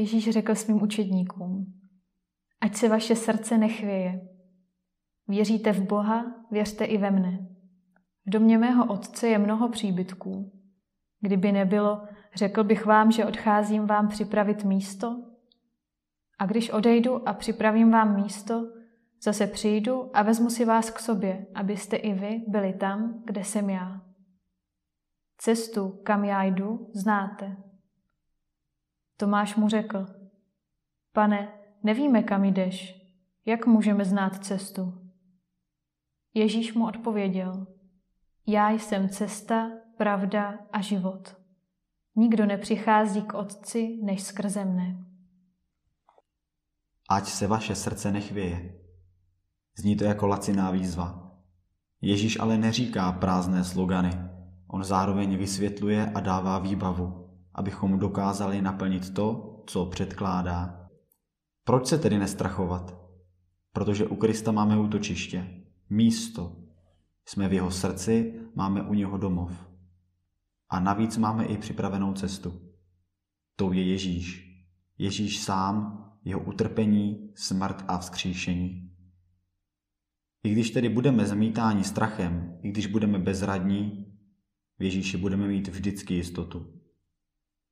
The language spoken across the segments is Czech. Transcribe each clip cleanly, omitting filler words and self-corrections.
Ježíš řekl svým učedníkům: ať se vaše srdce nechvěje. Věříte v Boha, věřte i ve mne. V domě mého otce je mnoho příbytků. Kdyby nebylo, řekl bych vám, že odcházím vám připravit místo. A když odejdu a připravím vám místo, zase přijdu a vezmu si vás k sobě, abyste i vy byli tam, kde jsem já. Cestu, kam já jdu, znáte. Tomáš mu řekl: Pane, nevíme, kam jdeš. Jak můžeme znát cestu? Ježíš mu odpověděl: Já jsem cesta, pravda a život. Nikdo nepřichází k Otci, než skrze mne. Ať se vaše srdce nechvěje. Zní to jako laciná výzva. Ježíš ale neříká prázdné slogany. On zároveň vysvětluje a dává výbavu, abychom dokázali naplnit to, co předkládá. Proč se tedy nestrachovat? Protože u Krista máme útočiště, místo. Jsme v jeho srdci, máme u něho domov. A navíc máme i připravenou cestu. Tou je Ježíš. Ježíš sám, jeho utrpení, smrt a vzkříšení. I když tedy budeme zamítáni strachem, i když budeme bezradní, v Ježíši budeme mít vždycky jistotu.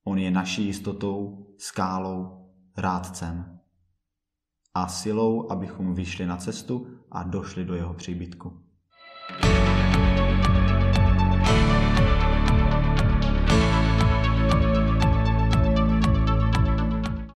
On je naší jistotou, skálou, rádcem a silou, abychom vyšli na cestu a došli do jeho příbytku.